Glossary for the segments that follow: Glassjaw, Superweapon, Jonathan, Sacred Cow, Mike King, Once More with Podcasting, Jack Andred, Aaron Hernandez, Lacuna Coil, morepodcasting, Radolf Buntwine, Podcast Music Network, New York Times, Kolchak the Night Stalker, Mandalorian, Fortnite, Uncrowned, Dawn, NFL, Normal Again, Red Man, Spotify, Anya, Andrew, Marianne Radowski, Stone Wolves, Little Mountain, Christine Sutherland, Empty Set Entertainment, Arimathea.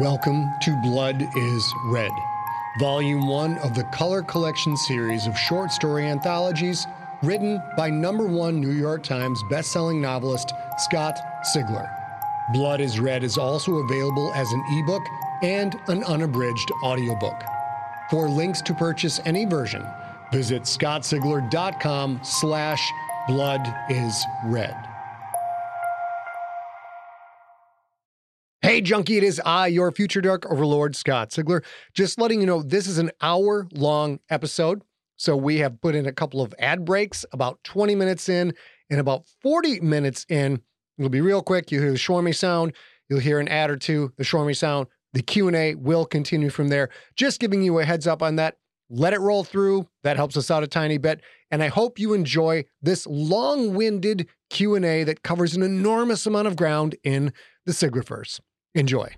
Welcome to Blood Is Red, Volume 1 of the Color Collection series of short story anthologies written by number one New York Times bestselling novelist Scott Sigler. Blood Is Red is also available as an ebook and an unabridged audiobook. For links to purchase any version, visit scottsigler.com/bloodisred. Hey, junkie, it is I, your future dark overlord, Scott Sigler. Just letting you know, this is an hour-long episode, so we have put in a couple of ad breaks, about 20 minutes in, and about 40 minutes in. It'll be real quick. You'll hear the shormy sound. You'll hear an ad or two, the shormy sound. The Q&A will continue from there. Just giving you a heads up on that. Let it roll through. That helps us out a tiny bit. And I hope you enjoy this long-winded Q&A that covers an enormous amount of ground in the Siglerverse. Enjoy.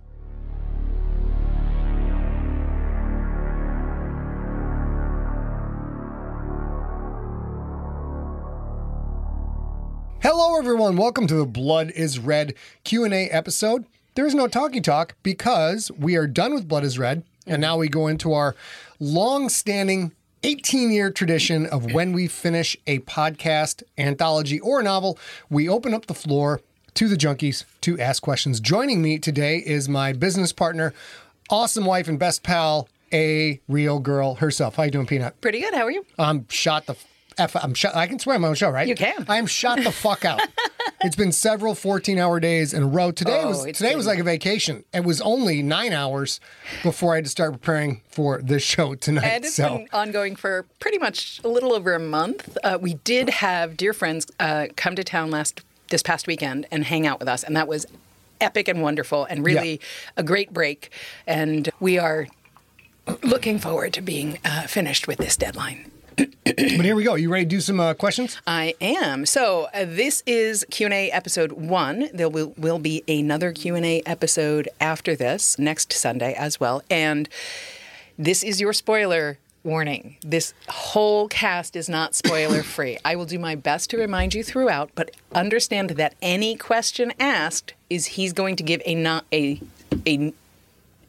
Hello, everyone. Welcome to the Blood Is Red Q&A episode. There is no talky talk because we are done with Blood Is Red, and now we go into our long-standing 18-year tradition of when we finish a podcast, anthology, or novel, we open up the floor to the junkies to ask questions. Joining me today is my business partner, awesome wife, and best pal, a real girl herself. How you doing, Peanut? Pretty good. How are you? I can swear on my own show, right? You can. I'm shot the fuck out. It's been several 14-hour days in a row. Today was like a vacation. It was only 9 hours before I had to start preparing for this show tonight. And it's been ongoing for pretty much a little over a month. We did have dear friends come to town this past weekend and hang out with us, and that was epic and wonderful and really a great break. And we are looking forward to being finished with this deadline. But here we go. You ready to do some questions? I am. So this is Q&A episode 1. There will be another Q&A episode after this, next Sunday as well. And this is your spoiler warning. This whole cast is not spoiler-free. I will do my best to remind you throughout, but understand that any question asked is he's going to give a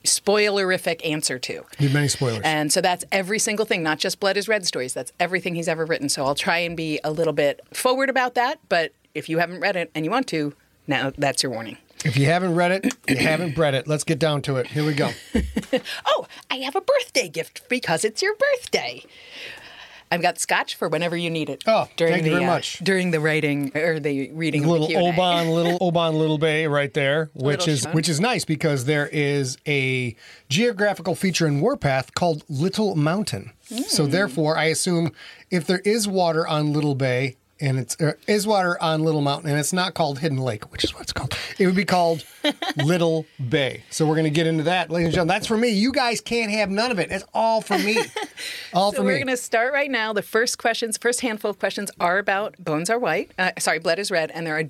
spoilerific answer to. Need many spoilers. And so that's every single thing, not just Blood Is Red stories. That's everything he's ever written. So I'll try and be a little bit forward about that. But if you haven't read it and you want to, now that's your warning. If you haven't read it, you haven't bred it. Let's get down to it. Here we go. Oh, I have a birthday gift because it's your birthday. I've got scotch for whenever you need it. Oh, thank you very much. During the writing or the reading of the Q&A. Oban Little Bay right there, which is nice because there is a geographical feature in Warpath called Little Mountain. Mm. So therefore, I assume if there is water on Little Bay and it's not called Hidden Lake, which is what it's called, it would be called Little Bay. So we're going to get into that, ladies and gentlemen. That's for me. You guys can't have none of it. It's all for me. So we're going to start right now. The first handful of questions are about Blood Is Red, and there are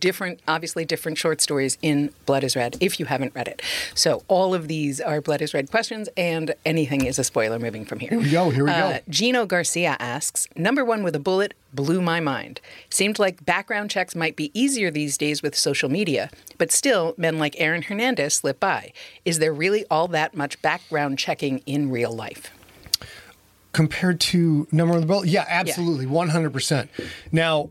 obviously different short stories in Blood Is Red if you haven't read it. So all of these are Blood Is Red questions, and anything is a spoiler moving from here. Here we go. Gino Garcia asks, Number One with a Bullet blew my mind. Seemed like background checks might be easier these days with social media, but still men like Aaron Hernandez slip by. Is there really all that much background checking in real life? Compared to Number One with a Bullet? Yeah, absolutely. Yeah. 100%. Now,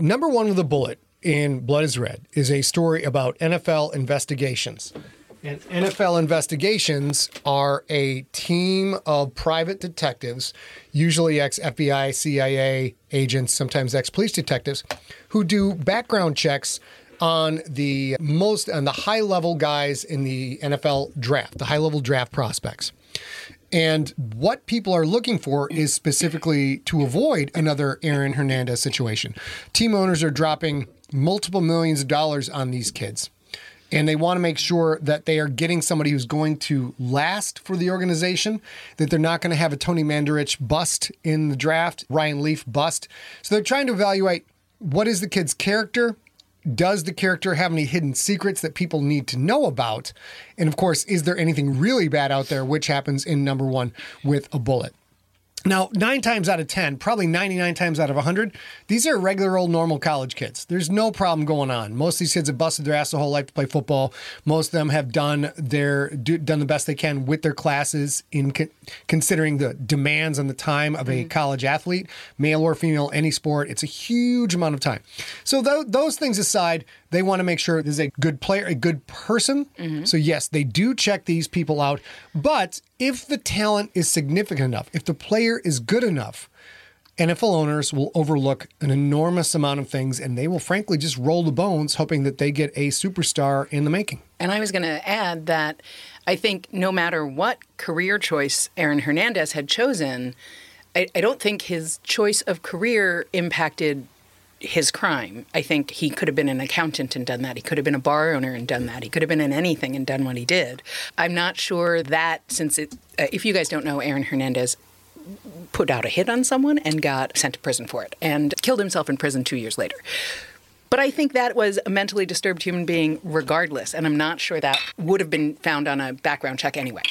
Number One with a Bullet in Blood Is Red is a story about NFL investigations. And NFL investigations are a team of private detectives, usually ex-FBI, CIA agents, sometimes ex-police detectives, who do background checks on the high-level guys in the NFL draft, the high-level draft prospects. And what people are looking for is specifically to avoid another Aaron Hernandez situation. Team owners are dropping multiple millions of dollars on these kids. And they want to make sure that they are getting somebody who's going to last for the organization, that they're not going to have a Tony Mandarich bust in the draft, Ryan Leaf bust. So they're trying to evaluate what is the kid's character. Does the character have any hidden secrets that people need to know about? And of course, is there anything really bad out there, which happens in Number One with a Bullet? Now, 9 times out of 10, probably 99 times out of 100, these are regular old normal college kids. There's no problem going on. Most of these kids have busted their ass their whole life to play football. Most of them have done the best they can with their classes, in considering the demands on the time of a college athlete, male or female, any sport. It's a huge amount of time. So those things aside, they want to make sure there's a good player, a good person. Mm-hmm. So yes, they do check these people out. But if the talent is significant enough, if the player is good enough, NFL owners will overlook an enormous amount of things, and they will frankly just roll the bones hoping that they get a superstar in the making. And I was going to add that I think no matter what career choice Aaron Hernandez had chosen, I don't think his choice of career impacted his crime. I think he could have been an accountant and done that. He could have been a bar owner and done that. He could have been in anything and done what he did. I'm not sure that, since if you guys don't know, Aaron Hernandez put out a hit on someone and got sent to prison for it and killed himself in prison 2 years later. But I think that was a mentally disturbed human being regardless, and I'm not sure that would have been found on a background check anyway.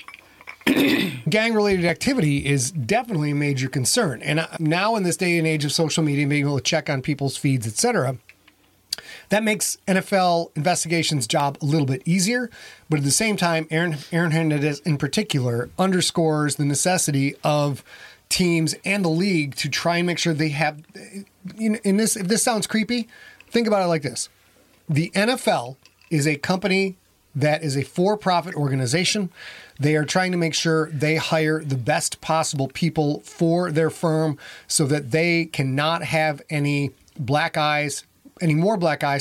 Gang-related activity is definitely a major concern. And now in this day and age of social media, being able to check on people's feeds, etc., that makes NFL investigations' job a little bit easier. But at the same time, Aaron Hernandez in particular underscores the necessity of teams and the league to try and make sure they have... In this, if this sounds creepy, think about it like this. The NFL is a company that is a for-profit organization. They are trying to make sure they hire the best possible people for their firm so that they cannot have any more black eyes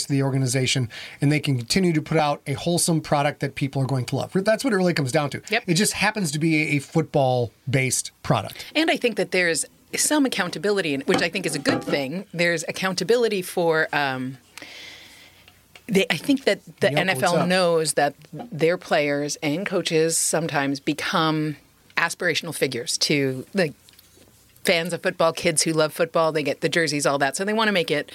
to the organization, and they can continue to put out a wholesome product that people are going to love. That's what it really comes down to. Yep. It just happens to be a football-based product. And I think that there's some accountability, which I think is a good thing. There's accountability for... I think that the NFL knows that their players and coaches sometimes become aspirational figures to the fans of football, kids who love football. They get the jerseys, all that. So they want to make it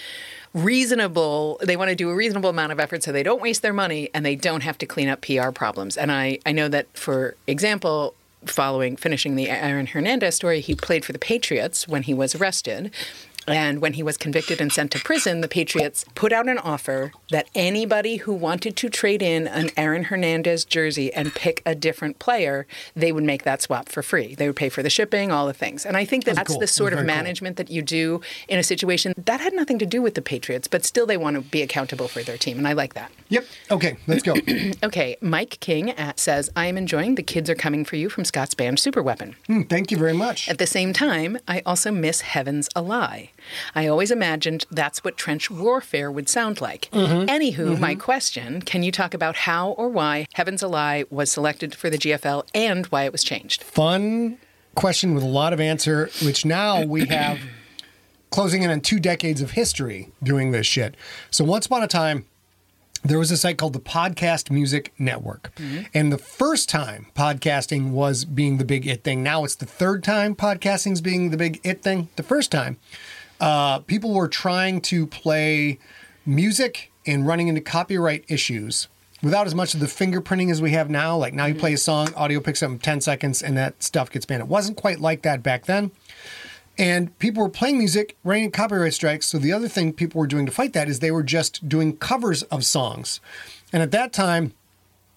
reasonable. They want to do a reasonable amount of effort so they don't waste their money and they don't have to clean up PR problems. And I know that, for example, finishing the Aaron Hernandez story, he played for the Patriots when he was arrested. And when he was convicted and sent to prison, the Patriots put out an offer that anybody who wanted to trade in an Aaron Hernandez jersey and pick a different player, they would make that swap for free. They would pay for the shipping, all the things. And I think that's the sort of management that you do in a situation that had nothing to do with the Patriots, but still they want to be accountable for their team. And I like that. Yep. Okay, let's go. Okay, Mike King says, I am enjoying The Kids Are Coming For You from Scott's band Superweapon. Thank you very much. At the same time, I also miss Heaven's A Lie. I always imagined that's what trench warfare would sound like. Mm-hmm. Anywho, my question, can you talk about how or why Heaven's a Lie was selected for the GFL and why it was changed? Fun question with a lot of answer, which now we have closing in on 2 decades of history doing this shit. So once upon a time, there was a site called the Podcast Music Network. Mm-hmm. And the first time podcasting was being the big it thing. Now it's the third time podcasting's being the big it thing. The first time... people were trying to play music and running into copyright issues without as much of the fingerprinting as we have now. Like now you play a song, audio picks up in 10 seconds, and that stuff gets banned. It wasn't quite like that back then. And people were playing music, running into copyright strikes. So the other thing people were doing to fight that is they were just doing covers of songs. And at that time,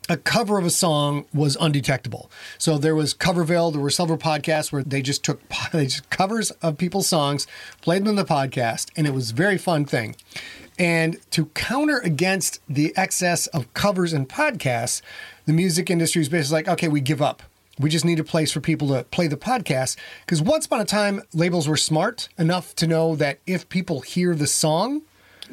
a cover of a song was undetectable. So there was Coverville, there were several podcasts where they just took covers of people's songs, played them in the podcast, and it was a very fun thing. And to counter against the excess of covers and podcasts, the music industry is basically like, okay, we give up. We just need a place for people to play the podcast. Because once upon a time, labels were smart enough to know that if people hear the song,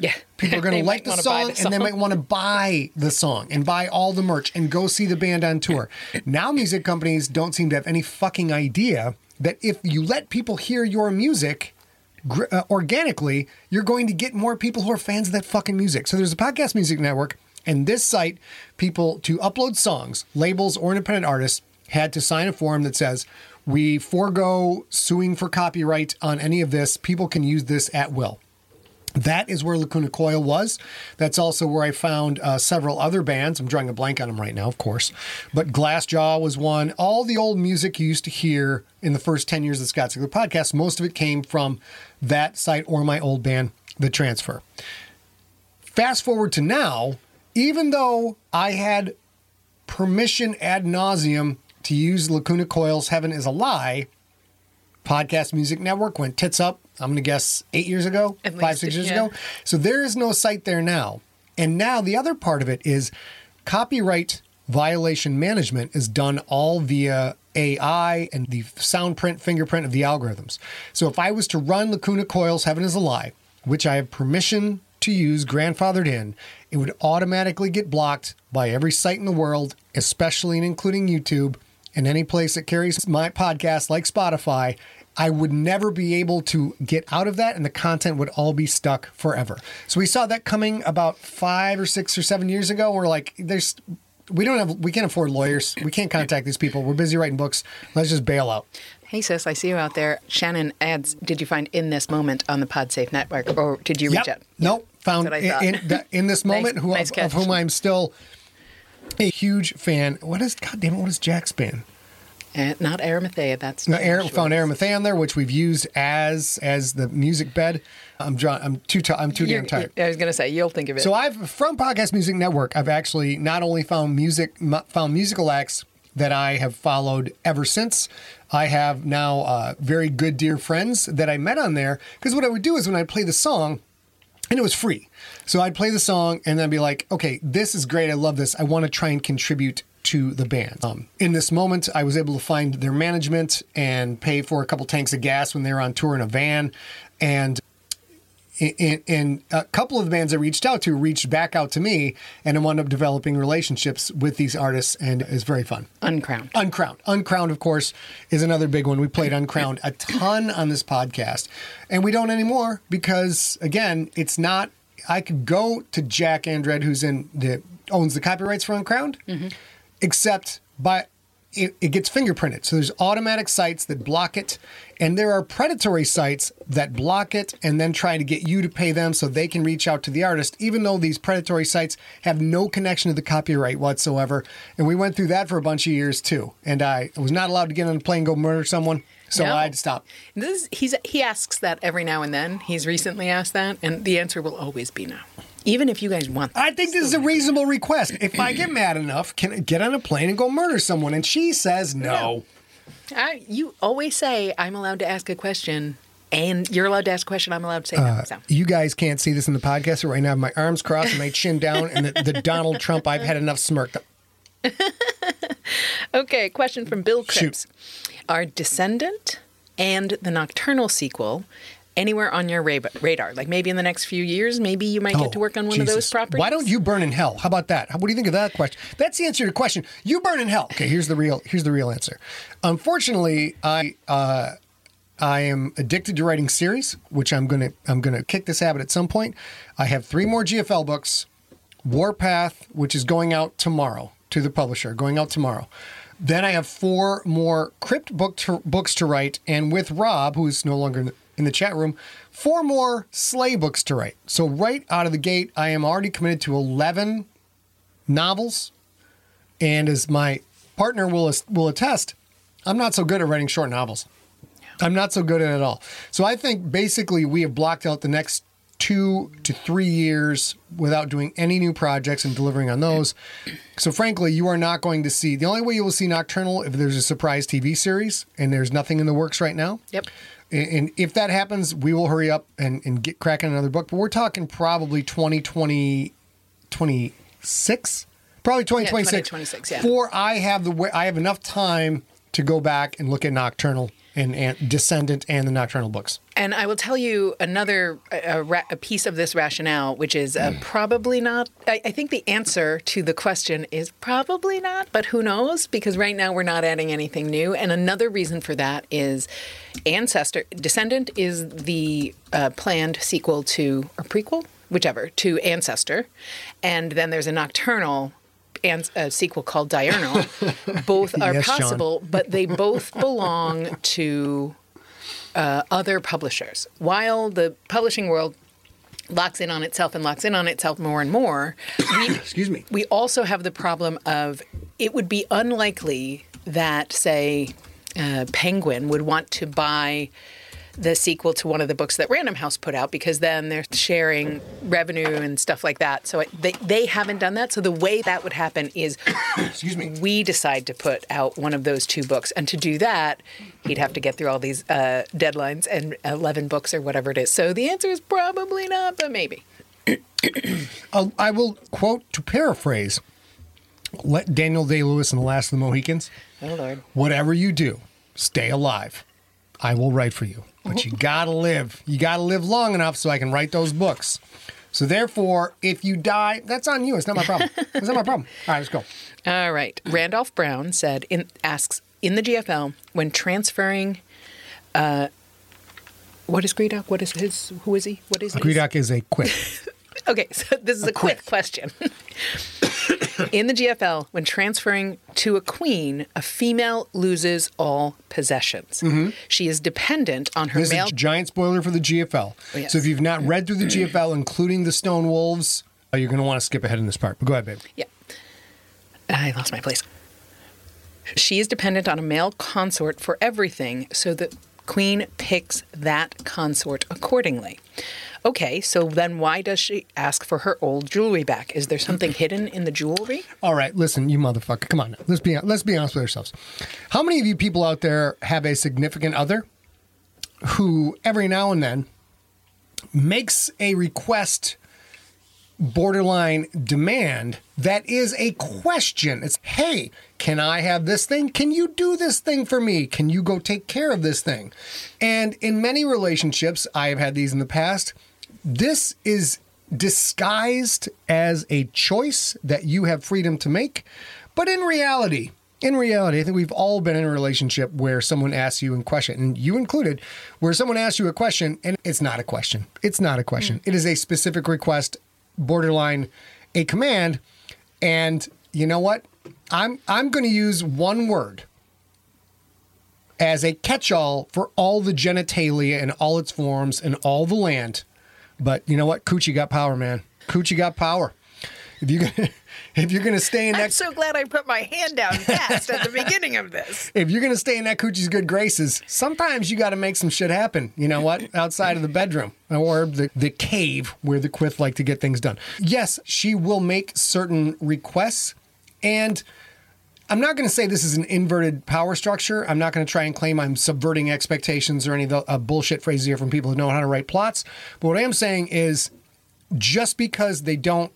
Yeah. People are going to like the song, and they might want to buy the song and buy all the merch and go see the band on tour. Now music companies don't seem to have any fucking idea that if you let people hear your music organically, you're going to get more people who are fans of that fucking music. So there's a Podcast Music Network, and this site, people to upload songs, labels, or independent artists had to sign a form that says, we forego suing for copyright on any of this. People can use this at will. That is where Lacuna Coil was. That's also where I found several other bands. I'm drawing a blank on them right now, of course. But Glassjaw was one. All the old music you used to hear in the first 10 years of the Scott Sigler podcast, most of it came from that site or my old band, The Transfer. Fast forward to now, even though I had permission ad nauseum to use Lacuna Coil's Heaven Is a Lie, Podcast Music Network went tits up, I'm going to guess 8 years ago, at five, least, 6 years ago. So there is no site there now. And now the other part of it is copyright violation management is done all via AI and the sound print, fingerprint of the algorithms. So if I was to run Lacuna Coil's Heaven Is a Lie, which I have permission to use, grandfathered in, it would automatically get blocked by every site in the world, especially and including YouTube, and any place that carries my podcast like Spotify. I would never be able to get out of that, and the content would all be stuck forever. So we saw that coming about 5 or 6 or 7 years ago. We're like, we can't afford lawyers. We can't contact these people. We're busy writing books. Let's just bail out. Hey, sis, I see you out there. Shannon adds, did you find In This Moment on the PodSafe Network, or did you reach out? Nope. Found In This Moment, of whom I'm still a huge fan. What is Jack's band? Not Arimathea. Found Arimathea on there, which we've used as the music bed. I'm too damn tired. I was going to say, you'll think of it. So from Podcast Music Network, I've actually not only found musical acts that I have followed ever since. I have now very good dear friends that I met on there, because what I would do is when I'd play the song, and it was free, so I'd play the song and then I'd be like, okay, this is great. I love this. I want to try and contribute to the band. In This Moment, I was able to find their management and pay for a couple tanks of gas when they were on tour in a van. And in a couple of the bands I reached out to reached back out to me, and I wound up developing relationships with these artists, and it's very fun. Uncrowned, of course, is another big one. We played Uncrowned a ton on this podcast, and we don't anymore because, again, it's not... I could go to Jack Andred, who's owns the copyrights for Uncrowned, mm-hmm. Except it gets fingerprinted. So there's automatic sites that block it, and there are predatory sites that block it and then try to get you to pay them so they can reach out to the artist, even though these predatory sites have no connection to the copyright whatsoever. And we went through that for a bunch of years, too. And I was not allowed to get on a plane and go murder someone. So no. I had to stop. He asks that every now and then. He's recently asked that, and the answer will always be no. Even if you guys want that. I think this is a reasonable request. If I get mad enough, can I get on a plane and go murder someone? And she says no. You always say, I'm allowed to ask a question, and you're allowed to ask a question, I'm allowed to say no. So. You guys can't see this in the podcast, but right now I have my arms crossed and my chin down, and the Donald Trump, I've had enough smirk. Okay, question from Bill Cripps. Are Descendant and the Nocturnal sequel anywhere on your radar? Like maybe in the next few years, maybe you might get to work on one of those properties. Why don't you burn in hell? How about that? What do you think of that question? That's the answer to your question. You burn in hell. Okay, here's the real answer. Unfortunately, I am addicted to writing series, which I'm gonna kick this habit at some point. I have 3 more GFL books, Warpath, which is going out tomorrow to the publisher, Then I have 4 more Crypt books to write, and with Rob, who is no longer in the chat room, 4 more Slay books to write. So right out of the gate, I am already committed to 11 novels, and as my partner will attest, I'm not so good at writing short novels. I'm not so good at it all. So I think basically we have blocked out the next 2 to 3 years without doing any new projects and delivering on those. So frankly, you are not going to see... The only way you will see Nocturnal if there's a surprise TV series, and there's nothing in the works right now. Yep. And if that happens, we will hurry up and get cracking another book. But we're talking probably 2026? Probably 2026. Yeah, 2026, yeah. I have enough time to go back and look at Nocturnal and Descendant and the Nocturnal books. And I will tell you another a piece of this rationale, which is probably not, I think the answer to the question is probably not, but who knows? Because right now we're not adding anything new. And another reason for that is Descendant is the planned sequel to, or prequel, whichever, to Ancestor. And then there's a Nocturnal and a sequel called Diurnal. Both are possible, Sean. But they both belong to other publishers. While the publishing world locks in on itself and locks in on itself more and more, we also have the problem of it would be unlikely that, say, Penguin would want to buy the sequel to one of the books that Random House put out, because then they're sharing revenue and stuff like that. So they haven't done that. So the way that would happen is we decide to put out one of those two books. And to do that, he'd have to get through all these deadlines and 11 books or whatever it is. So the answer is probably not, but maybe. I will quote, to paraphrase, let Daniel Day-Lewis in The Last of the Mohicans. Oh, Lord. Whatever you do, stay alive. I will write for you. But you gotta live. You gotta live long enough so I can write those books. So therefore, if you die, that's on you. It's not my problem. It's not my problem. All right, let's go. All right. Randolph Brown said, asks, in the GFL, when transferring, what is Greedock? What is his? Who is he? What is his? Greedock is a Quith. Okay, so this is a Quith question. In the GFL, when transferring to a queen, a female loses all possessions. Mm-hmm. She is dependent on her male. This is a giant spoiler for the GFL. Oh, yes. So if you've not read through the GFL, including the Stone Wolves, you're going to want to skip ahead in this part. But go ahead, babe. Yeah. I lost my place. She is dependent on a male consort for everything, so the queen picks that consort accordingly. Okay, so then why does she ask for her old jewelry back? Is there something hidden in the jewelry? All right, listen, you motherfucker. Come on now. Let's be honest with ourselves. How many of you people out there have a significant other who every now and then makes a request, borderline demand, that is a question? It's, hey, can I have this thing? Can you do this thing for me? Can you go take care of this thing? And in many relationships, I have had these in the past, this is disguised as a choice that you have freedom to make. But in reality, I think we've all been in a relationship where someone asks you a question, and you included, where someone asks you a question, and it's not a question. It's not a question. It is a specific request, borderline a command. And you know what? I'm going to use one word as a catch-all for all the genitalia and all its forms and all the land. But you know what? Coochie got power, man. Coochie got power. If you're gonna stay in that, I'm so glad I put my hand down fast at the beginning of this. If you're gonna stay in that coochie's good graces, sometimes you got to make some shit happen. You know what? Outside of the bedroom or the cave where the Quith like to get things done. Yes, she will make certain requests, and I'm not going to say this is an inverted power structure. I'm not going to try and claim I'm subverting expectations or any of the bullshit phrases here from people who know how to write plots. But what I am saying is, just because they don't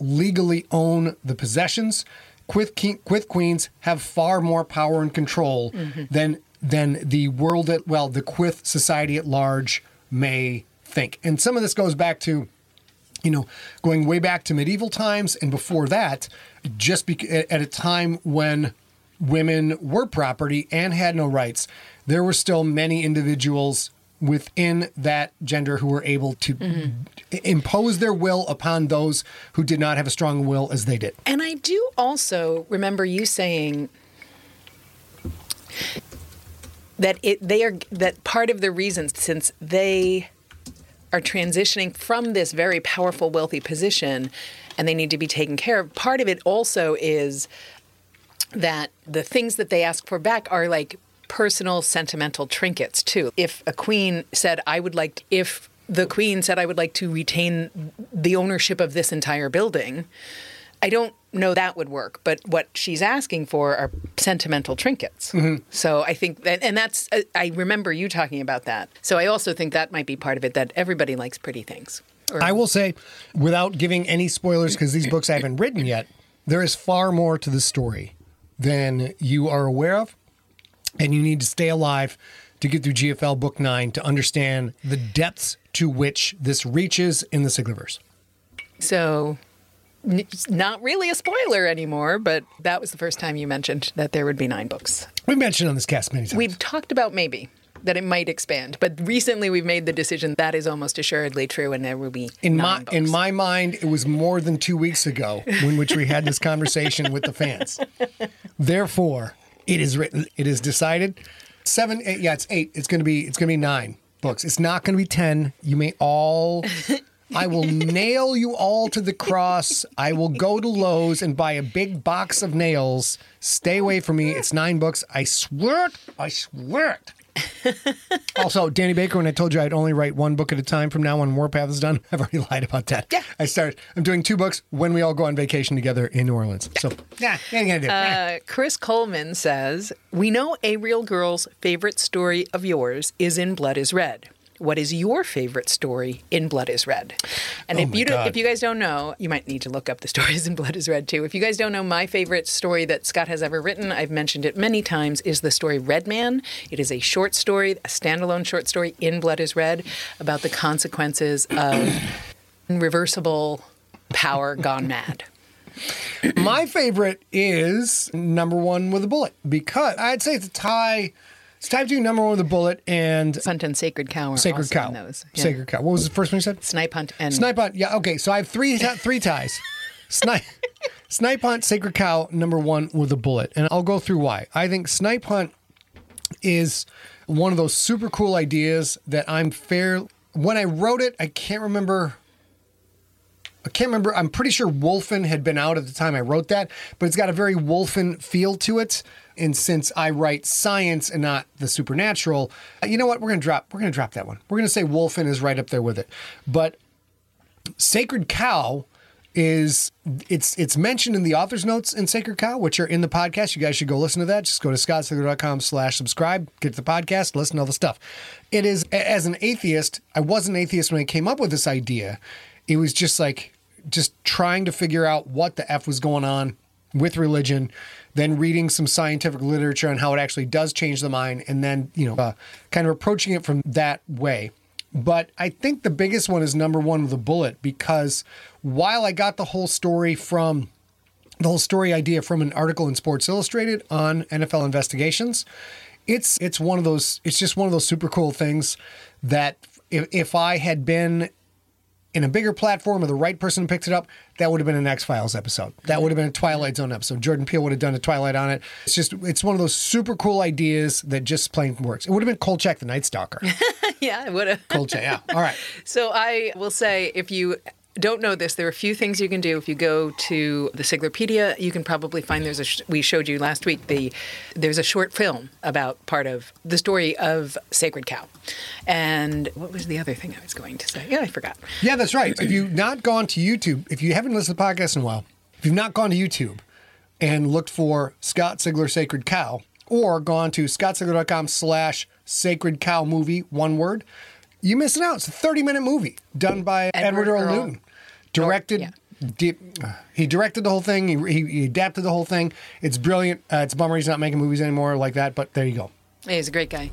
legally own the possessions, Quith queens have far more power and control than the world the Quith society at large may think. And some of this goes back to, going way back to medieval times and before that, at a time when women were property and had no rights, there were still many individuals within that gender who were able to impose their will upon those who did not have a strong will as they did. And I do also remember you saying that that part of the reason, since they are transitioning from this very powerful, wealthy position and they need to be taken care of, part of it also is that the things that they ask for back are like personal sentimental trinkets too. If the queen said, I would like to retain the ownership of this entire building, I don't know that would work. But what she's asking for are sentimental trinkets. Mm-hmm. So I think that, and that's, I remember you talking about that. So I also think that might be part of it, that everybody likes pretty things. I will say, without giving any spoilers, because these books I haven't written yet, there is far more to the story than you are aware of. And you need to stay alive to get through GFL Book 9 to understand the depths to which this reaches in the Siglerverse? So, not really a spoiler anymore, but that was the first time you mentioned that there would be 9 books. We've mentioned on this cast many times. We've talked about maybe that it might expand, but recently we've made the decision that is almost assuredly true, and there will be nine books. In my mind, it was more than 2 weeks ago in which we had this conversation with the fans. Therefore, it is written. It is decided. 7, 8. Yeah, it's 8. It's going to be 9 books. It's not going to be 10. You may all. I will nail you all to the cross. I will go to Lowe's and buy a big box of nails. Stay away from me. It's 9 books. I swear it. I swear it. Also, Danny Baker, when I told you I'd only write 1 book at a time from now on Warpath is done, I've already lied about that. Yeah. I'm doing 2 books when we all go on vacation together in New Orleans. Yeah. So, Chris Coleman says, we know a real girl's favorite story of yours is in Blood Is Red. What is your favorite story in Blood Is Red? And if you guys don't know, you might need to look up the stories in Blood Is Red, too. If you guys don't know, my favorite story that Scott has ever written, I've mentioned it many times, is the story Red Man. It is a short story, a standalone short story in Blood Is Red about the consequences of irreversible power gone mad. My favorite is Number One with a Bullet, because I'd say it's a tie. It's time to do Number One with a Bullet and Hunt and Sacred Cow. Sacred Cow. Yeah. Sacred Cow. What was the first one you said? Snipe Hunt and Snipe Hunt. Yeah. Okay. So I have three ties. Snipe Hunt, Sacred Cow, Number One with a Bullet, and I'll go through why. I think Snipe Hunt is one of those super cool ideas that I'm fair. When I wrote it, I can't remember. I'm pretty sure Wolfen had been out at the time I wrote that, but it's got a very Wolfen feel to it. And since I write science and not the supernatural, you know what? We're going to drop that one. We're going to say Wolfen is right up there with it. But Sacred Cow it's mentioned in the author's notes in Sacred Cow, which are in the podcast. You guys should go listen to that. Just go to scottsigler.com/subscribe, get to the podcast, listen to all the stuff. It is, as an atheist, I was an atheist when I came up with this idea. It was just trying to figure out what the F was going on with religion, then reading some scientific literature on how it actually does change the mind, and then, kind of approaching it from that way. But I think the biggest one is Number One with a Bullet, because while I got the whole story idea from an article in Sports Illustrated on NFL investigations, it's just one of those super cool things that if I had been in a bigger platform, or the right person picked it up, that would have been an X-Files episode. That would have been a Twilight Zone episode. Jordan Peele would have done a Twilight on it. It's one of those super cool ideas that just plain works. It would have been Kolchak the Night Stalker. Yeah, it would have. Kolchak, yeah. All right. So I will say, if you don't know this, there are a few things you can do. If you go to the Siglerpedia, you can probably find we showed you last week, there's a short film about part of the story of Sacred Cow. And what was the other thing I was going to say? Yeah, I forgot. Yeah, that's right. If you've not gone to YouTube, if you haven't listened to the podcast in a while, if you've not gone to YouTube and looked for Scott Sigler Sacred Cow, or gone to scottsigler.com/Sacred Cow movie, one word, you miss it out. It's a 30-minute movie done by Edward Earl Newton. He directed the whole thing. He adapted the whole thing. It's brilliant. It's a bummer he's not making movies anymore like that, but there you go. He's a great guy.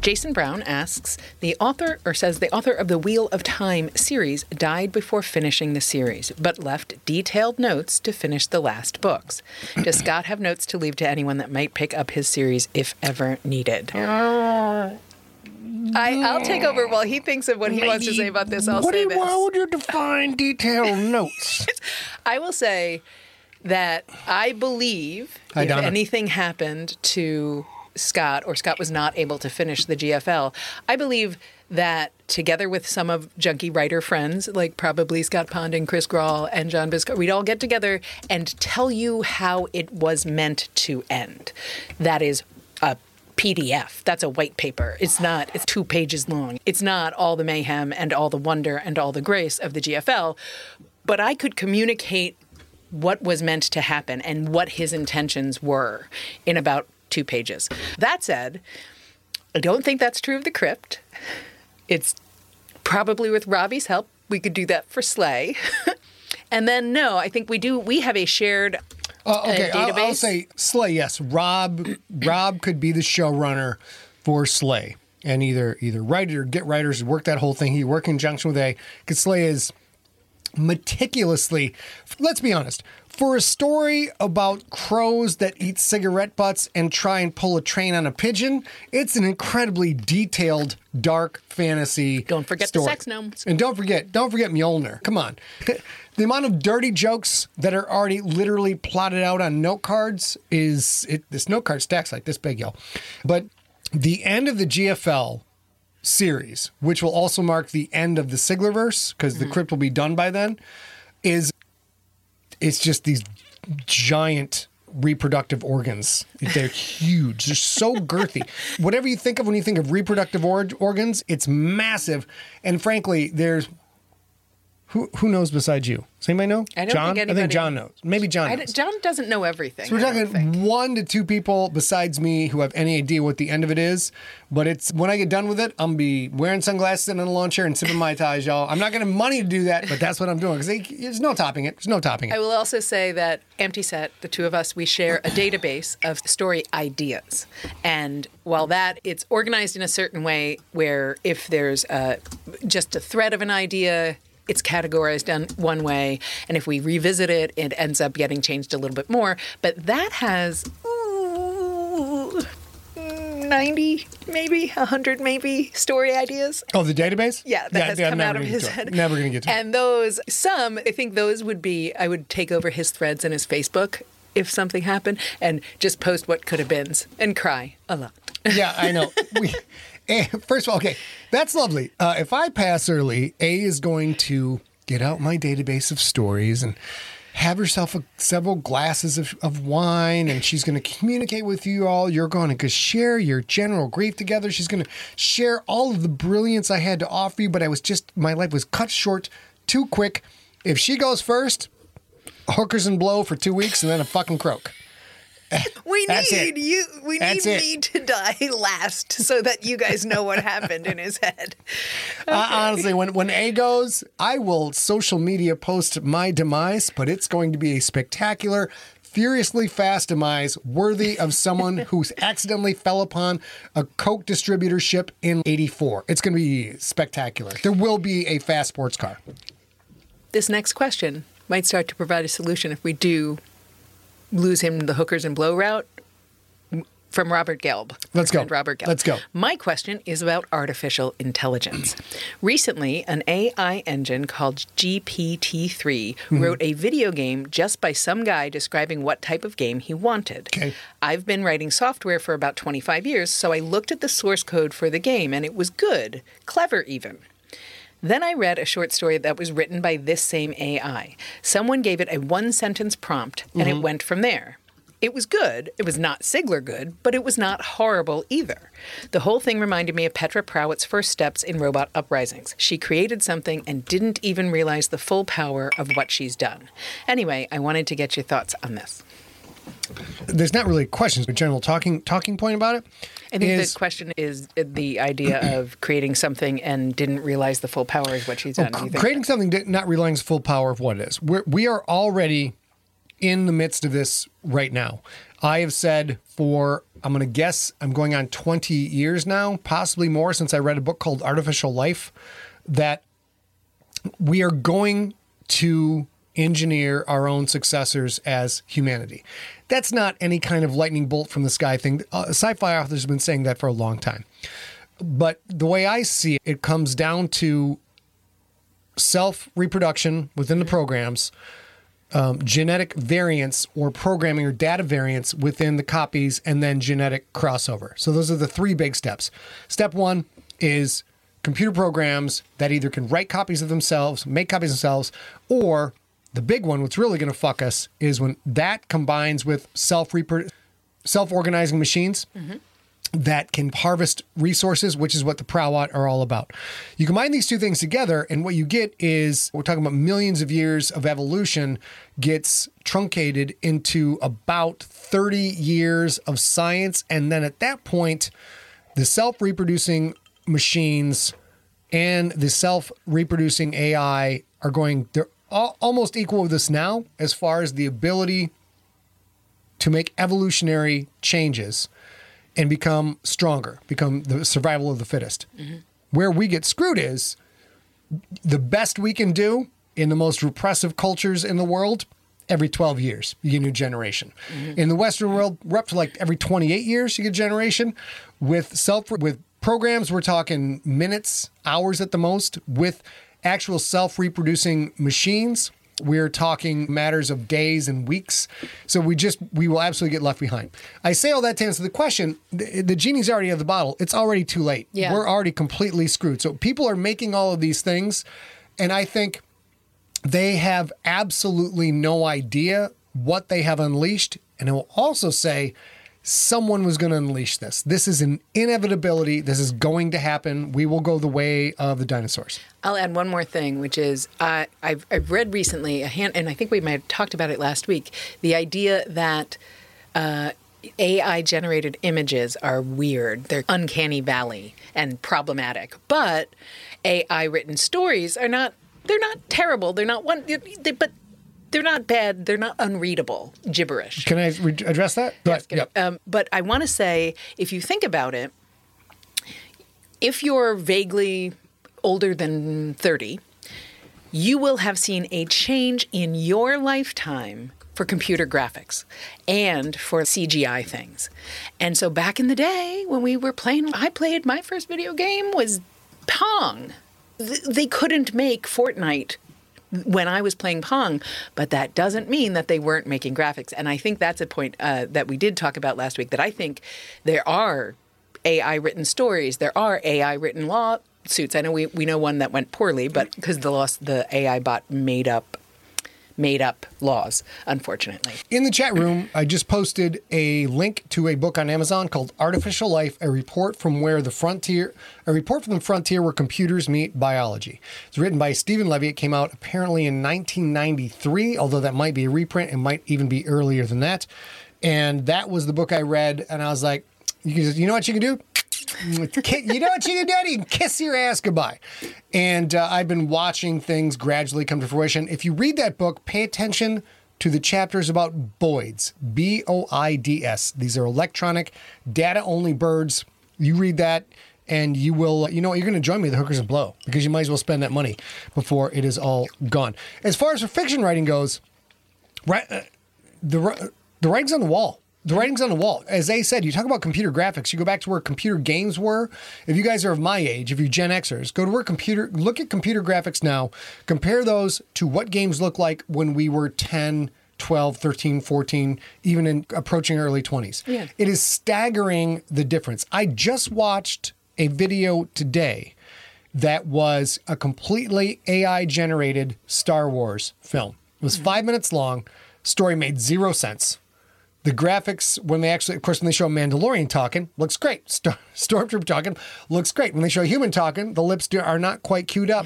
Jason Brown asks, the author of the Wheel of Time series died before finishing the series, but left detailed notes to finish the last books. Does Scott have notes to leave to anyone that might pick up his series if ever needed? I'll take over while he thinks of what he wants to say about this. How would you define detailed notes? I will say that I believe anything happened to Scott, or Scott was not able to finish the GFL, I believe that together with some of junkie writer friends, like probably Scott Pond and Chris Grawl and John Bisco, we'd all get together and tell you how it was meant to end. That is a PDF. That's a white paper. It's 2 pages long. It's not all the mayhem and all the wonder and all the grace of the GFL, but I could communicate what was meant to happen and what his intentions were in about 2 pages. That said, I don't think that's true of the Crypt. It's probably with Robbie's help. We could do that for Slay. And then, no, I think we have a shared database. I'll say Slay, yes. Rob could be the showrunner for Slay and either write it or get writers to work that whole thing. He worked in conjunction with because Slay is meticulously, let's be honest, for a story about crows that eat cigarette butts and try and pull a train on a pigeon, it's an incredibly detailed, dark fantasy story. Don't forget the sex gnomes. And don't forget Mjolnir. Come on. The amount of dirty jokes that are already literally plotted out on note cards this note card stacks like this big, y'all. But the end of the GFL series, which will also mark the end of the Siglerverse, because the Crypt will be done by then, It's just these giant reproductive organs. They're huge. They're so girthy. Whatever you think of when you think of reproductive organs, it's massive. And frankly, there's... Who knows besides you? Does anybody know? I don't think anybody... I think John knows. Maybe John knows. John doesn't know everything. So we're talking 1 to 2 people besides me who have any idea what the end of it is. But it's when I get done with it, I'm going to be wearing sunglasses and in a lawn chair and sipping Mai Tais, y'all. I'm not going to have money to do that, but that's what I'm doing. Because there's no topping it. There's no topping it. I will also say that Empty Set, the two of us, we share a database of story ideas. And while that, it's organized in a certain way where if there's just a thread of an idea... It's categorized one way, and if we revisit it, it ends up getting changed a little bit more. But that has 90, maybe 100, maybe story ideas. Oh, the database? Yeah, that has come out of his head. Never going to get to it. And I would take over his threads and his Facebook if something happened, and just post what could have been and cry a lot. Yeah, I know. First of all, okay, that's lovely. If I pass early, A is going to get out my database of stories and have herself several glasses of wine, and she's going to communicate with you all. You're going to share your general grief together. She's going to share all of the brilliance I had to offer you, but my life was cut short too quick. If she goes first, hookers and blow for 2 weeks and then a fucking croak. We need me to die last so that you guys know what happened in his head. Okay. Honestly, when A goes, I will social media post my demise, but it's going to be a spectacular, furiously fast demise worthy of someone who's accidentally fell upon a Coke distributorship in 1984. It's going to be spectacular. There will be a fast sports car. This next question might start to provide a solution if we do... lose him to the hookers and blow route. From Robert Gelb. Let's go. Robert Gelb. Let's go. My question is about artificial intelligence. Recently, an AI engine called GPT-3 wrote a video game just by some guy describing what type of game he wanted. Okay. I've been writing software for about 25 years, so I looked at the source code for the game, and it was good, clever even. Then I read a short story that was written by this same AI. Someone gave it a one-sentence prompt, and it went from there. It was good. It was not Sigler good, but it was not horrible either. The whole thing reminded me of Petra Prowitt's first steps in Robot Uprisings. She created something and didn't even realize the full power of what she's done. Anyway, I wanted to get your thoughts on this. There's not really questions, but general talking point about it. I think the question is the idea of creating something and didn't realize the full power of what she's done. Creating something, not realizing the full power of what it is. We are already in the midst of this right now. I have said for, I'm going to guess, I'm going on 20 years now, possibly more, since I read a book called Artificial Life, that we are going to engineer our own successors as humanity. That's not any kind of lightning bolt from the sky thing. Sci-fi authors have been saying that for a long time. But the way I see it, it comes down to self-reproduction within the programs, genetic variants or programming or data variants within the copies, and then genetic crossover. So those are the three big steps. Step one is computer programs that either can write copies of themselves, make copies themselves, or the big one, what's really going to fuck us, is when that combines with self-organizing machines that can harvest resources, which is what the Prowitt are all about. You combine these two things together, and what you get is, we're talking about millions of years of evolution gets truncated into about 30 years of science. And then at that point, the self-reproducing machines and the self-reproducing AI are going, they're almost equal with us now as far as the ability to make evolutionary changes and become stronger, become the survival of the fittest. Mm-hmm. Where we get screwed is the best we can do in the most repressive cultures in the world, every 12 years, you get a new generation. Mm-hmm. In the Western world, we're up to like every 28 years, you get a generation. With programs, we're talking minutes, hours at the most. With actual self-reproducing machines, we're talking matters of days and weeks. So we will absolutely get left behind. I say all that to answer the question. The genie's already out of the bottle. It's already too late. Yeah. We're already completely screwed. So people are making all of these things, and I think they have absolutely no idea what they have unleashed. And I will also say someone was going to unleash this. This is an inevitability. This is going to happen. We will go the way of the dinosaurs. I'll add one more thing, which is I've read recently, and I think we might have talked about it last week, the idea that AI-generated images are weird. They're uncanny valley and problematic. But AI-written stories are not, they're not terrible. They're not one, but they're not bad. They're not unreadable gibberish. Can I address that? Yes, yep. But I want to say, if you think about it, if you're vaguely older than 30, you will have seen a change in your lifetime for computer graphics and for CGI things. And so back in the day when we were playing, I played, my first video game was Pong. They couldn't make Fortnite when I was playing Pong, but that doesn't mean that they weren't making graphics. And I think that's a point that we did talk about last week, that I think there are AI-written stories. There are AI-written lawsuits. I know we know one that went poorly, but because the AI bot made up laws, unfortunately. In the chat room, I just posted a link to a book on Amazon called Artificial Life, A Report from the Frontier Where Computers Meet Biology. It's written by Stephen Levy. It came out apparently in 1993, although that might be a reprint. It might even be earlier than that. And that was the book I read, and I was like, you know what you can do? You know what you can do, Daddy? Kiss your ass goodbye. And I've been watching things gradually come to fruition. If you read that book, pay attention to the chapters about boids, B-O-I-D-S. These are electronic, data-only birds. You read that, and you will, you know what, you're going to join me at the hookers and blow, because you might as well spend that money before it is all gone. As far as fiction writing goes, the writing's on the wall. The writing's on the wall. As they said, you talk about computer graphics, you go back to where computer games were. If you guys are of my age, if you're Gen Xers, go to where look at computer graphics now, compare those to what games look like when we were 10, 12, 13, 14, even in approaching early 20s. Yeah. It is staggering the difference. I just watched a video today that was a completely AI-generated Star Wars film. It was 5 minutes long. Story made 0 sense. The graphics, when they actually, of course, when they show Mandalorian talking, looks great. Stormtrooper talking looks great. When they show human talking, the lips are not quite queued up.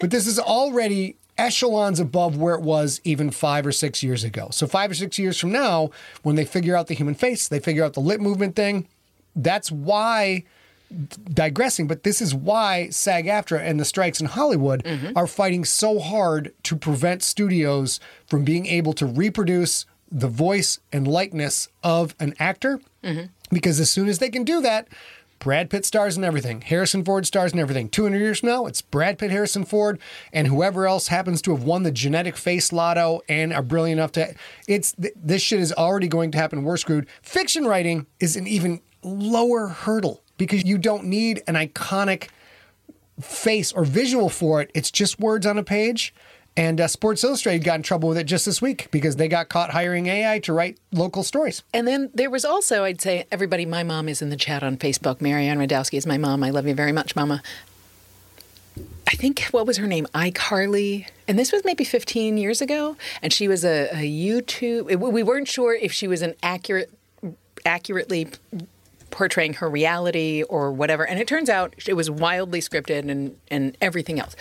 But this is already echelons above where it was even 5 or 6 years ago. So 5 or 6 years from now, when they figure out the human face, they figure out the lip movement thing. That's why, digressing, but this is why SAG-AFTRA and the strikes in Hollywood are fighting so hard to prevent studios from being able to reproduce the voice and likeness of an actor, because as soon as they can do that, Brad Pitt stars in everything, Harrison Ford stars in everything. 200 years from now, it's Brad Pitt, Harrison Ford, and whoever else happens to have won the genetic face lotto and are brilliant enough to. This shit is already going to happen. We're screwed. Fiction writing is an even lower hurdle because you don't need an iconic face or visual for it. It's just words on a page. And Sports Illustrated got in trouble with it just this week because they got caught hiring AI to write local stories. And then there was also, I'd say, everybody, my mom is in the chat on Facebook. Marianne Radowski is my mom. I love you very much, Mama. I think, what was her name? iCarly. And this was maybe 15 years ago. And she was a YouTube. We weren't sure if she was an accurately portraying her reality or whatever. And it turns out it was wildly scripted and everything else.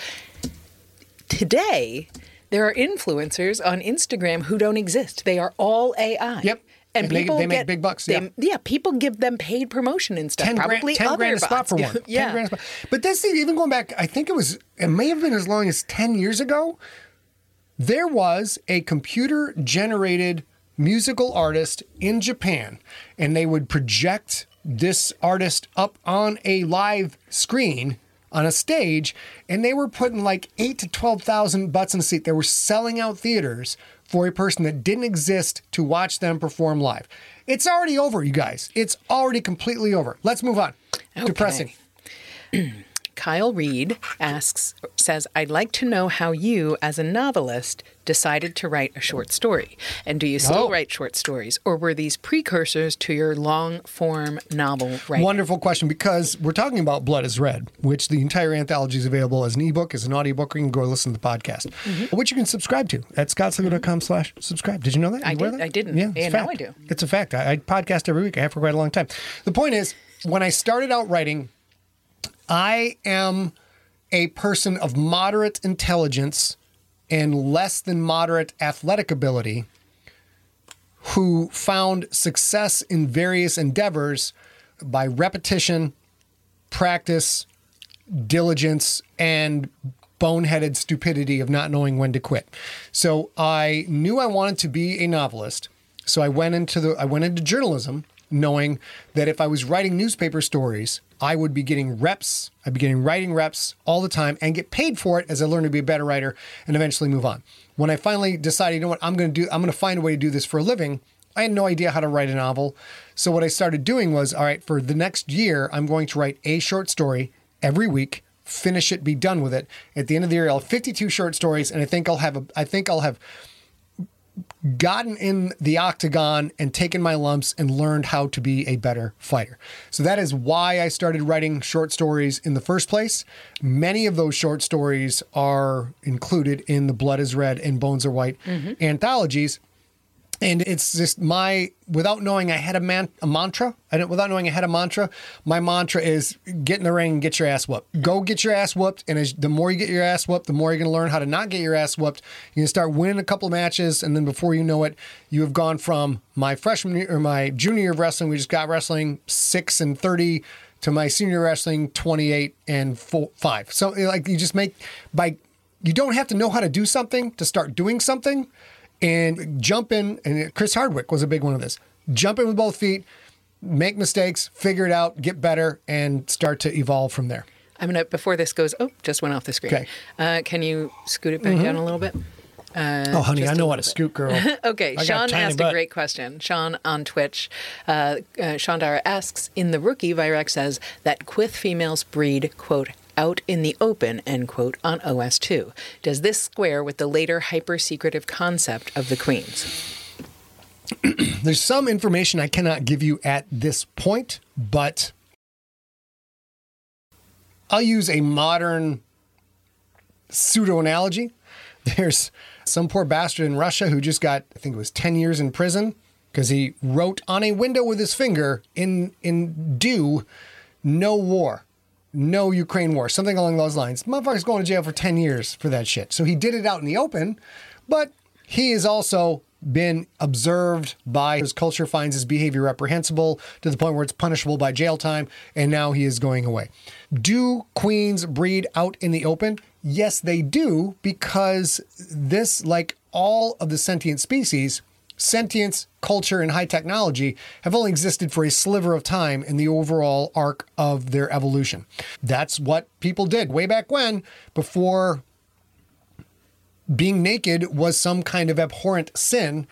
Today, there are influencers on Instagram who don't exist. They are all AI. Yep. And people they make big bucks. Yeah. People give them paid promotion and stuff. 10 grand a spot for one. Yeah. 10 grand a spot. But this, even going back, I think it may have been as long as 10 years ago, there was a computer-generated musical artist in Japan, and they would project this artist up on a live screen on a stage, and they were putting like 8,000 to 12,000 butts in a seat. They were selling out theaters for a person that didn't exist to watch them perform live. It's already over, you guys. It's already completely over. Let's move on. Okay. Depressing. Kyle Reed says, I'd like to know how you, as a novelist, decided to write a short story. And do you still write short stories, or were these precursors to your long-form novel writing? Wonderful question, because we're talking about Blood Is Red, which the entire anthology is available as an ebook, as an audiobook, or you can go listen to the podcast, which you can subscribe to at scottsigler.com/subscribe. Did you know that? You did. I didn't. Yeah, it's a fact. Now I do. It's a fact. I podcast every week. I have for quite a long time. The point is, when I started out writing, I am a person of moderate intelligence and less than moderate athletic ability who found success in various endeavors by repetition, practice, diligence, and boneheaded stupidity of not knowing when to quit. So I knew I wanted to be a novelist. So I went into journalism, knowing that if I was writing newspaper stories, I would be getting reps. I'd be getting writing reps all the time and get paid for it as I learn to be a better writer and eventually move on. When I finally decided, you know what, I'm going to find a way to do this for a living, I had no idea how to write a novel. So what I started doing was, all right, for the next year, I'm going to write a short story every week, finish it, be done with it. At the end of the year, I'll have 52 short stories, and I think I'll have gotten in the octagon and taken my lumps and learned how to be a better fighter. So that is why I started writing short stories in the first place. Many of those short stories are included in the Blood Is Red and Bones Are White anthologies. And it's just my mantra is get in the ring and get your ass whooped. Go get your ass whooped, and the more you get your ass whooped, the more you're going to learn how to not get your ass whooped. You're going to start winning a couple of matches, and then before you know it, you have gone from my freshman year, or my junior year of wrestling, we just got wrestling 6 and 30, to my senior wrestling 28 and 5. So like you don't have to know how to do something to start doing something. And jump in, and Chris Hardwick was a big one of this. Jump in with both feet, make mistakes, figure it out, get better, and start to evolve from there. Before this goes, just went off the screen. Okay. Can you scoot it back down a little bit? Oh, honey, I know how to scoot, girl. Okay, Sean asked a great question. Sean on Twitch, Shandara asks, in The Rookie, Virek says that Quith females breed, quote, out in the open, end quote, on OS2. Does this square with the later hyper-secretive concept of the queens? There's some information I cannot give you at this point, but I'll use a modern pseudo-analogy. There's some poor bastard in Russia who just got, I think it was 10 years in prison because he wrote on a window with his finger in do, no war, no Ukraine war, something along those lines. Motherfucker's going to jail for 10 years for that shit. So he did it out in the open, but he is also been observed by his culture, finds his behavior reprehensible to the point where it's punishable by jail time, and now he is going away. Do queens breed out in the open? Yes, they do, because this, like all of the sentient species, sentience, culture, and high technology have only existed for a sliver of time in the overall arc of their evolution. That's what people did way back when, before being naked was some kind of abhorrent sin.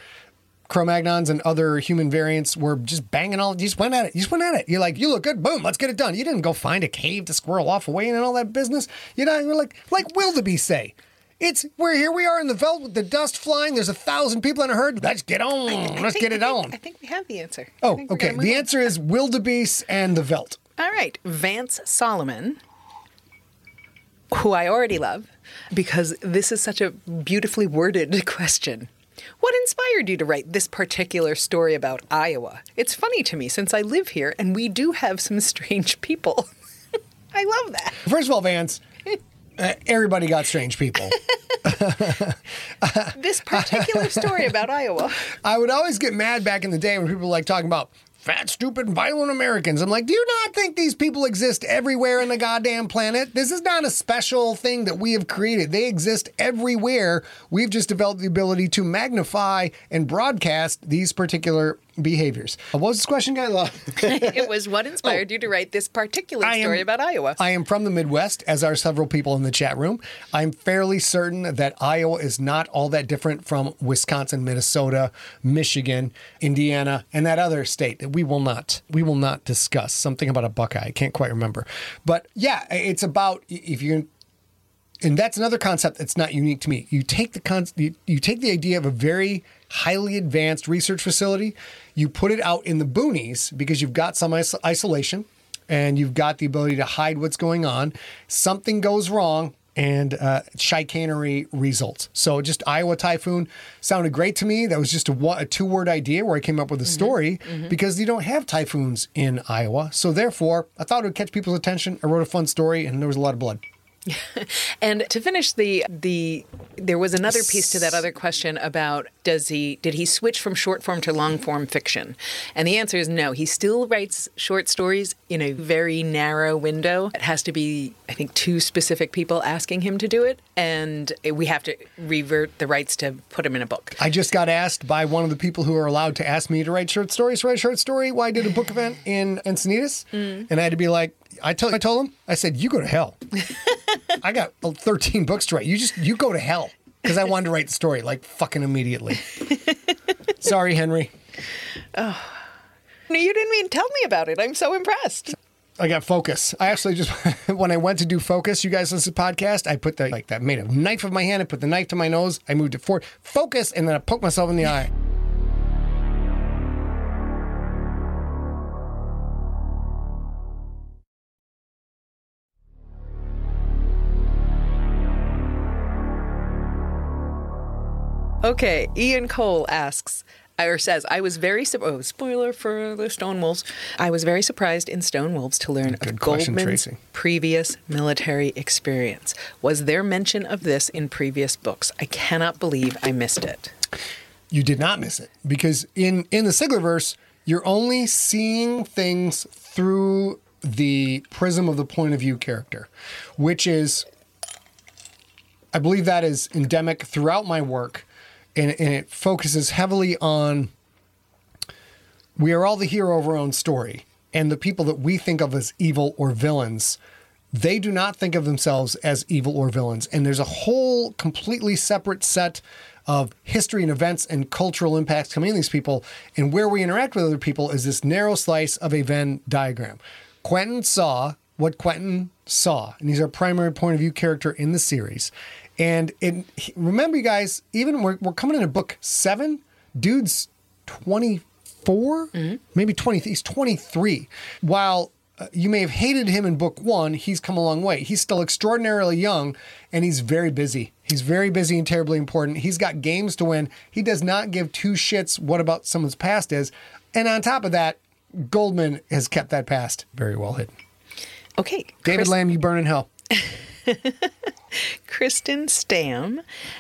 Cro-Magnons and other human variants were just banging all, you just went at it. You're like, you look good, boom, let's get it done. You didn't go find a cave to squirrel off away and all that business. You know, you're like wildebeest say. We are in the veldt with the dust flying. There's 1,000 people in a herd. Let's get on. I think we have the answer. Oh, okay. The answer is wildebeest and the veldt. All right. Vance Solomon, who I already love, because this is such a beautifully worded question. What inspired you to write this particular story about Iowa? It's funny to me since I live here and we do have some strange people. I love that. First of all, Vance, everybody got strange people. This particular story about Iowa. I would always get mad back in the day when people were like talking about fat, stupid, violent Americans. I'm like, do you not think these people exist everywhere in the goddamn planet? This is not a special thing that we have created. They exist everywhere. We've just developed the ability to magnify and broadcast these particular behaviors. What was this question, guy? It was, what inspired you to write this particular story about Iowa? I am from the Midwest, as are several people in the chat room. I'm fairly certain that Iowa is not all that different from Wisconsin, Minnesota, Michigan, Indiana, and that other state that we will not discuss. Something about a Buckeye. I can't quite remember. But yeah, it's about and that's another concept that's not unique to me. You take the you take the idea of a very highly advanced research facility, you put it out in the boonies because you've got some isolation and you've got the ability to hide what's going on. Something goes wrong and chicanery results. So just Iowa Typhoon sounded great to me. That was just a two-word idea where I came up with a story because you don't have typhoons in Iowa. So therefore, I thought it would catch people's attention. I wrote a fun story and there was a lot of blood. And to finish the there was another piece to that other question about did he switch from short form to long form fiction? And the answer is no. He still writes short stories in a very narrow window. It has to be, I think, two specific people asking him to do it, and we have to revert the rights to put him in a book. I just got asked by one of the people who are allowed to ask me to write short stories to write a short story. Well, I did a book event in Encinitas, and I had to be like, I told him, I said, you go to hell. I got 13 books to write. You go to hell. Because I wanted to write the story like fucking immediately. Sorry, Henry. Oh. No, you didn't even tell me about it. I'm so impressed. I got focus. I actually just, when I went to do focus, you guys listen to the podcast, I put made a knife of my hand. I put the knife to my nose. I moved it forward. Focus. And then I poked myself in the eye. Okay, Ian Cole asks, or says, I was very surprised. Oh, spoiler for the Stone Wolves. I was very surprised in Stone Wolves to learn of Goldman's previous military experience. Was there mention of this in previous books? I cannot believe I missed it. You did not miss it, because in the Siglerverse, you're only seeing things through the prism of the point of view character, which is, I believe that is endemic throughout my work. And it focuses heavily on we are all the hero of our own story. And the people that we think of as evil or villains, they do not think of themselves as evil or villains. And there's a whole completely separate set of history and events and cultural impacts coming in these people, and where we interact with other people is this narrow slice of a Venn diagram. Quentin saw what Quentin saw, and he's our primary point of view character in the series. And it, remember, you guys, even we're coming into book 7, dude's 24, mm-hmm. maybe 20. He's 23. While you may have hated him in book 1, he's come a long way. He's still extraordinarily young, and he's very busy. He's very busy and terribly important. He's got games to win. He does not give two shits what about someone's past is. And on top of that, Goldman has kept that past very well hidden. Okay. David Lamb, you burn in hell. Kristen Stamm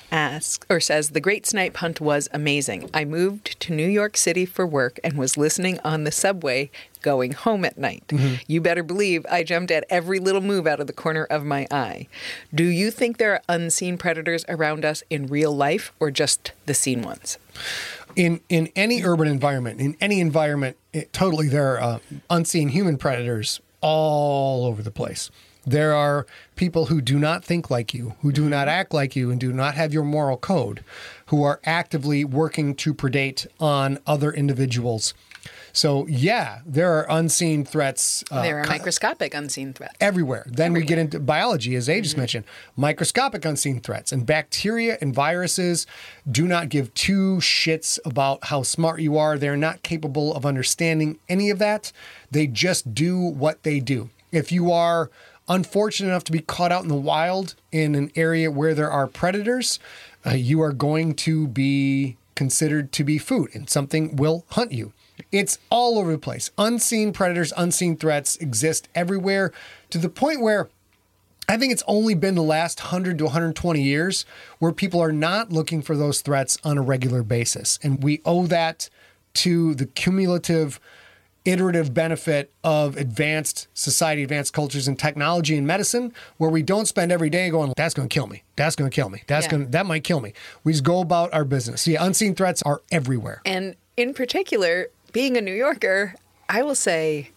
asks or says, the Great Snipe Hunt was amazing. I moved to New York City for work and was listening on the subway going home at night. Mm-hmm. You better believe I jumped at every little move out of the corner of my eye. Do you think there are unseen predators around us in real life or just the seen ones? In any urban environment, in any environment, totally there are unseen human predators all over the place. There are people who do not think like you, who do not act like you, and do not have your moral code, who are actively working to predate on other individuals. So, yeah, there are unseen threats. There are microscopic unseen threats. Everywhere. Then we get into biology, as Aegis mentioned. Microscopic unseen threats. And bacteria and viruses do not give two shits about how smart you are. They're not capable of understanding any of that. They just do what they do. If you are unfortunate enough to be caught out in the wild in an area where there are predators, you are going to be considered to be food, and something will hunt you. It's all over the place. Unseen predators, unseen threats exist everywhere, to the point where I think it's only been the last 100 to 120 years where people are not looking for those threats on a regular basis. And we owe that to the cumulative iterative benefit of advanced society, advanced cultures, and technology and medicine, where we don't spend every day going, that's going to kill me. That's going to kill me. That might kill me. We just go about our business. So yeah, unseen threats are everywhere. And in particular, being a New Yorker, I will say,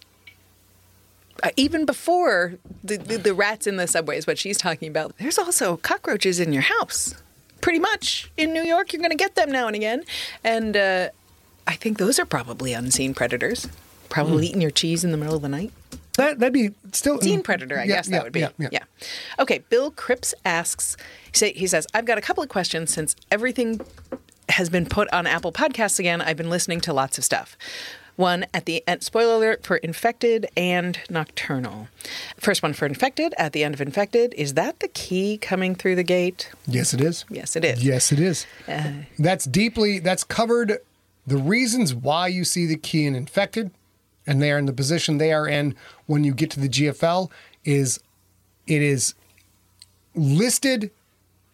even before the rats in the subway is what she's talking about, there's also cockroaches in your house. Pretty much in New York, you're going to get them now and again. And I think those are probably unseen predators. Probably eating your cheese in the middle of the night. That'd be still seen predator, I guess that would be. Yeah. Okay, Bill Cripps asks, he says, I've got a couple of questions since everything has been put on Apple Podcasts again. I've been listening to lots of stuff. One at the end, spoiler alert for Infected and Nocturnal. First one for Infected, at the end of Infected, is that the key coming through the gate? Yes, it is. Yes, it is. Yes, it is. That's covered the reasons why you see the key in Infected. And they are in the position they are in when you get to the GFL, it is listed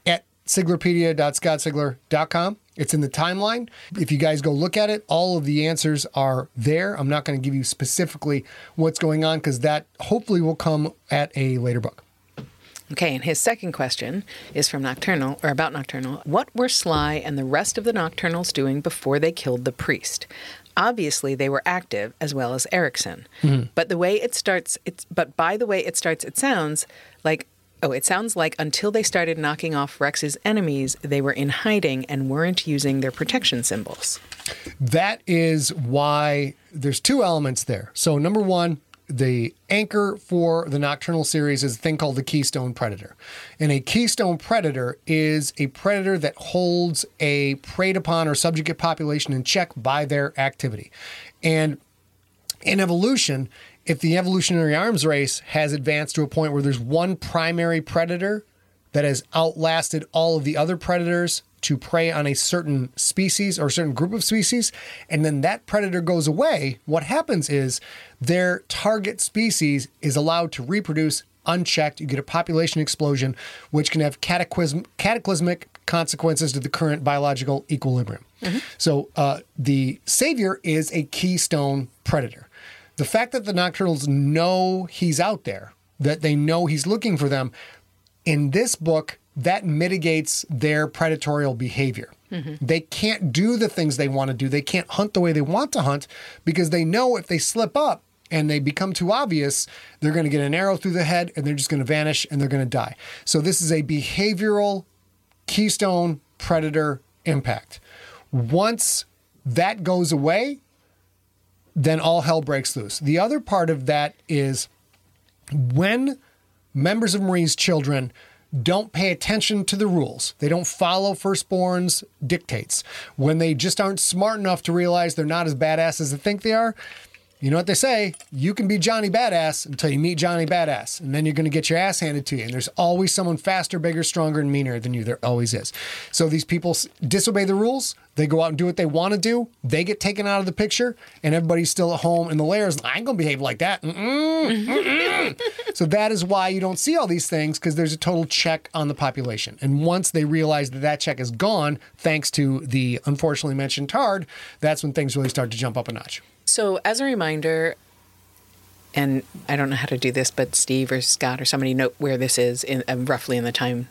at siglerpedia.scottsigler.com. It's in the timeline. If you guys go look at it, all of the answers are there. I'm not going to give you specifically what's going on because that hopefully will come at a later book. Okay, and his second question is from Nocturnal, or about Nocturnal. What were Sly and the rest of the Nocturnals doing before they killed the priest? Obviously, they were active as well as Erickson. Mm-hmm. But by the way it starts, it sounds like until they started knocking off Rex's enemies, they were in hiding and weren't using their protection symbols. That is why there's two elements there. So number one, the anchor for the Nocturnal series is a thing called the Keystone Predator. And a Keystone Predator is a predator that holds a preyed upon or subjugate population in check by their activity. And in evolution, if the evolutionary arms race has advanced to a point where there's one primary predator that has outlasted all of the other predators to prey on a certain species or a certain group of species, and then that predator goes away, what happens is their target species is allowed to reproduce unchecked. You get a population explosion, which can have cataclysmic consequences to the current biological equilibrium. Mm-hmm. So the savior is a keystone predator. The fact that the Nocturnals know he's out there, that they know he's looking for them, in this book, that mitigates their predatorial behavior. Mm-hmm. They can't do the things they want to do. They can't hunt the way they want to hunt because they know if they slip up and they become too obvious, they're going to get an arrow through the head and they're just going to vanish and they're going to die. So this is a behavioral keystone predator impact. Once that goes away, then all hell breaks loose. The other part of that is when members of Marines' children don't pay attention to the rules, they don't follow firstborn's dictates, when they just aren't smart enough to realize they're not as badass as they think they are, you know what they say, you can be Johnny Badass until you meet Johnny Badass, and then you're going to get your ass handed to you, and there's always someone faster, bigger, stronger, and meaner than you. There always is. So these people disobey the rules, they go out and do what they want to do, they get taken out of the picture, and everybody's still at home in the lairs, I ain't going to behave like that. So that is why you don't see all these things, because there's a total check on the population. And once they realize that that check is gone, thanks to the unfortunately mentioned TARD, that's when things really start to jump up a notch. So as a reminder, and I don't know how to do this, but Steve or Scott or somebody note where this is in, roughly in the time.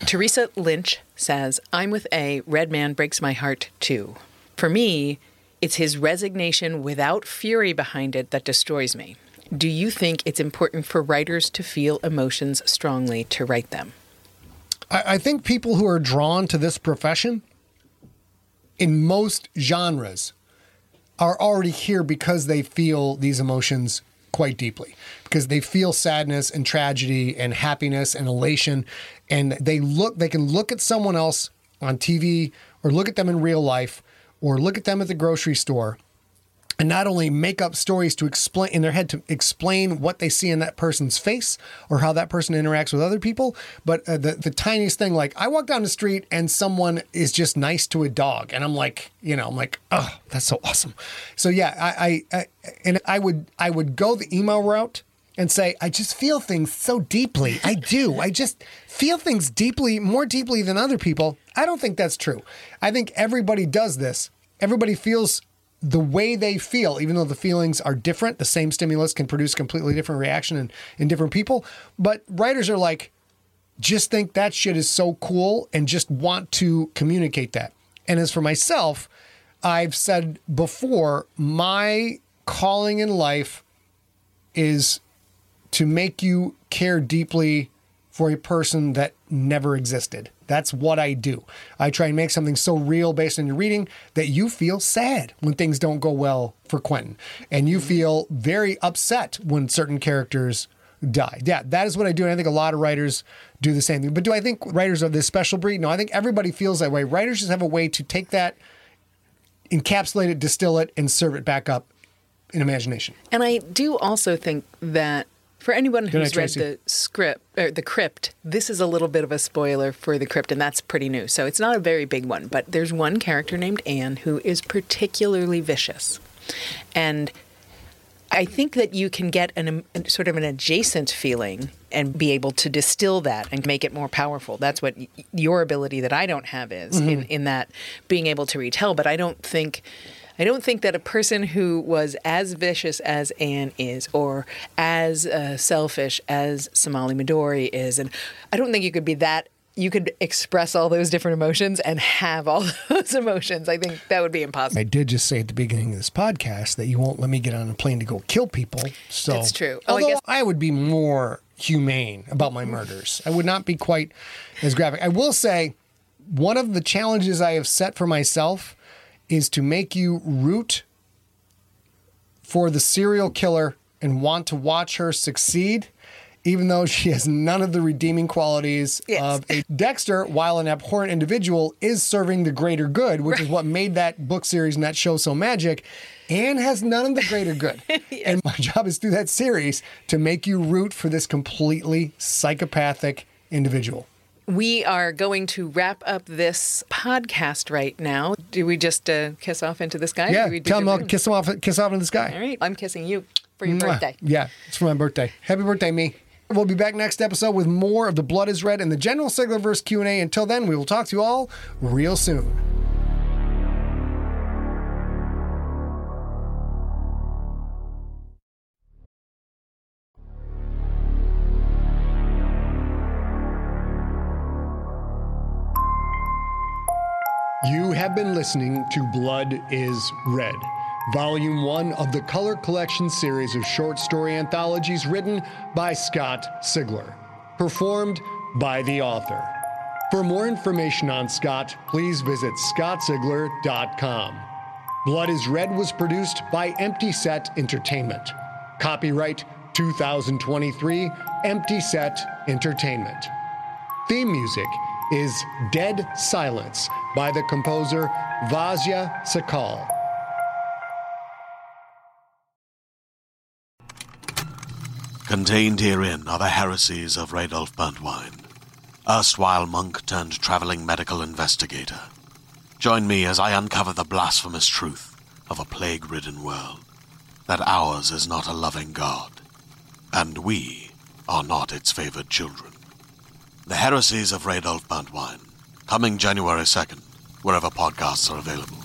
Teresa Lynch says, I'm with A, Red Man breaks my heart too. For me, it's his resignation without fury behind it that destroys me. Do you think it's important for writers to feel emotions strongly to write them? I think people who are drawn to this profession in most genres are already here because they feel these emotions quite deeply, because they feel sadness and tragedy and happiness and elation, and they can look at someone else on TV or look at them in real life or look at them at the grocery store and not only make up stories to explain in their head to explain what they see in that person's face or how that person interacts with other people, but the tiniest thing, like I walk down the street and someone is just nice to a dog, and I'm like, you know, I'm like, oh, that's so awesome. So yeah, I would go the email route and say, I just feel things so deeply. I do. I just feel things deeply, more deeply than other people. I don't think that's true. I think everybody does this. Everybody feels the way they feel, even though the feelings are different. The same stimulus can produce completely different reaction in different people. But writers are like, just think that shit is so cool and just want to communicate that. And as for myself, I've said before, my calling in life is to make you care deeply for a person that never existed. That's what I do. I try and make something so real based on your reading that you feel sad when things don't go well for Quentin. And you feel very upset when certain characters die. Yeah, that is what I do. And I think a lot of writers do the same thing. But do I think writers are this special breed? No, I think everybody feels that way. Writers just have a way to take that, encapsulate it, distill it, and serve it back up in imagination. And I do also think that for anyone who's read the script or the Crypt, this is a little bit of a spoiler for the Crypt, and that's pretty new. So it's not a very big one, but there's one character named Anne who is particularly vicious. And I think that you can get sort of an adjacent feeling and be able to distill that and make it more powerful. That's what your ability that I don't have is in that being able to retell. But I don't think that a person who was as vicious as Anne is or as selfish as Somali Midori is, and I don't think you could be that, you could express all those different emotions and have all those emotions. I think that would be impossible. I did just say at the beginning of this podcast that you won't let me get on a plane to go kill people. So that's true. Although I would be more humane about my murders. I would not be quite as graphic. I will say one of the challenges I have set for myself is to make you root for the serial killer and want to watch her succeed, even though she has none of the redeeming qualities of a Dexter, while an abhorrent individual, is serving the greater good, which is what made that book series and that show so magic. Anne has none of the greater good. And my job is through that series to make you root for this completely psychopathic individual. We are going to wrap up this podcast right now. Do we just kiss off into the sky? Yeah, tell them I'll kiss off into the sky. All right, I'm kissing you for your birthday. Yeah, it's for my birthday. Happy birthday, me. We'll be back next episode with more of The Blood Is Red and the general Siglerverse Q&A. Until then, we will talk to you all real soon. You have been listening to Blood Is Red, Volume 1 of the Color Collection series of short story anthologies written by Scott Sigler, performed by the author. For more information on Scott, please visit scottsigler.com. Blood Is Red was produced by Empty Set Entertainment. Copyright 2023, Empty Set Entertainment. Theme music is Dead Silence by the composer Vasya Sakal. Contained herein are the heresies of Radolf Buntwine, erstwhile monk-turned-traveling medical investigator. Join me as I uncover the blasphemous truth of a plague-ridden world, that ours is not a loving God, and we are not its favored children. The Heresies of Radolf Buntwine, coming January 2nd, wherever podcasts are available.